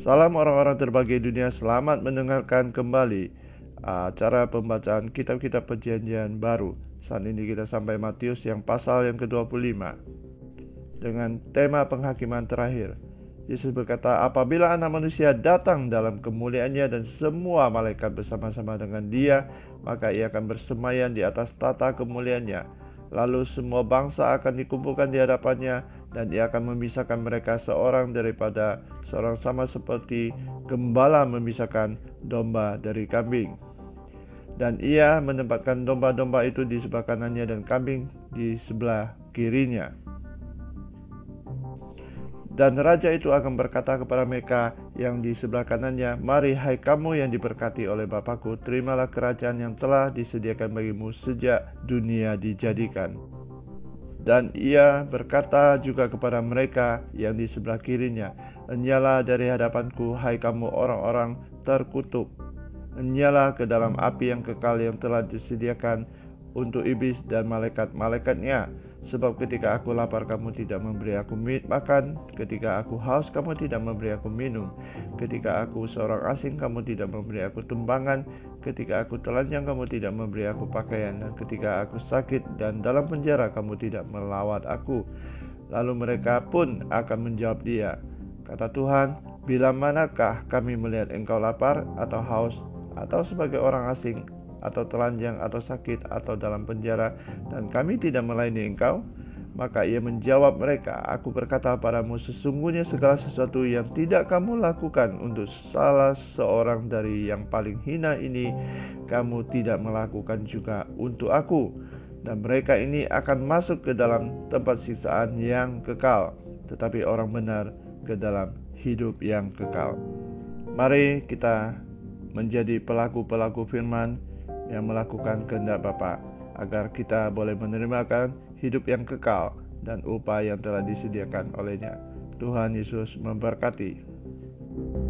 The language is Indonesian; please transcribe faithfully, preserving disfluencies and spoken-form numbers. Salam orang-orang terbagi dunia, selamat mendengarkan kembali acara pembacaan kitab-kitab perjanjian baru. Saat ini kita sampai Matius yang pasal yang kedua puluh lima dengan tema penghakiman terakhir. Yesus berkata, apabila anak manusia datang dalam kemuliaannya dan semua malaikat bersama-sama dengan dia, maka ia akan bersemayam di atas tata kemuliaannya. Lalu semua bangsa akan dikumpulkan di hadapannya, dan ia akan memisahkan mereka seorang daripada seorang, sama seperti gembala memisahkan domba dari kambing. Dan ia menempatkan domba-domba itu di sebelah kanannya dan kambing di sebelah kirinya. Dan raja itu akan berkata kepada mereka yang di sebelah kanannya, mari hai kamu yang diberkati oleh Bapakku, terimalah kerajaan yang telah disediakan bagimu sejak dunia dijadikan. Dan ia berkata juga kepada mereka yang di sebelah kirinya, enyalah dari hadapanku, hai kamu orang-orang terkutuk, enyalah ke dalam api yang kekal yang telah disediakan untuk iblis dan malaikat-malaikatnya. Sebab ketika aku lapar, kamu tidak memberi aku makan. Ketika aku haus, kamu tidak memberi aku minum. Ketika aku seorang asing, kamu tidak memberi aku tumpangan. Ketika aku telanjang, kamu tidak memberi aku pakaian. Dan ketika aku sakit dan dalam penjara, kamu tidak melawat aku. Lalu mereka pun akan menjawab dia, kata Tuhan, bila manakah kami melihat engkau lapar atau haus atau sebagai orang asing atau telanjang atau sakit atau dalam penjara, dan kami tidak melayani engkau? Maka ia menjawab mereka, aku berkata padamu, sesungguhnya segala sesuatu yang tidak kamu lakukan untuk salah seorang dari yang paling hina ini, kamu tidak melakukan juga untuk aku. Dan mereka ini akan masuk ke dalam tempat siksaan yang kekal, tetapi orang benar ke dalam hidup yang kekal. Mari kita menjadi pelaku-pelaku firman yang melakukan kehendak Bapa, agar kita boleh menerimakan hidup yang kekal dan upah yang telah disediakan olehnya. Tuhan Yesus memberkati.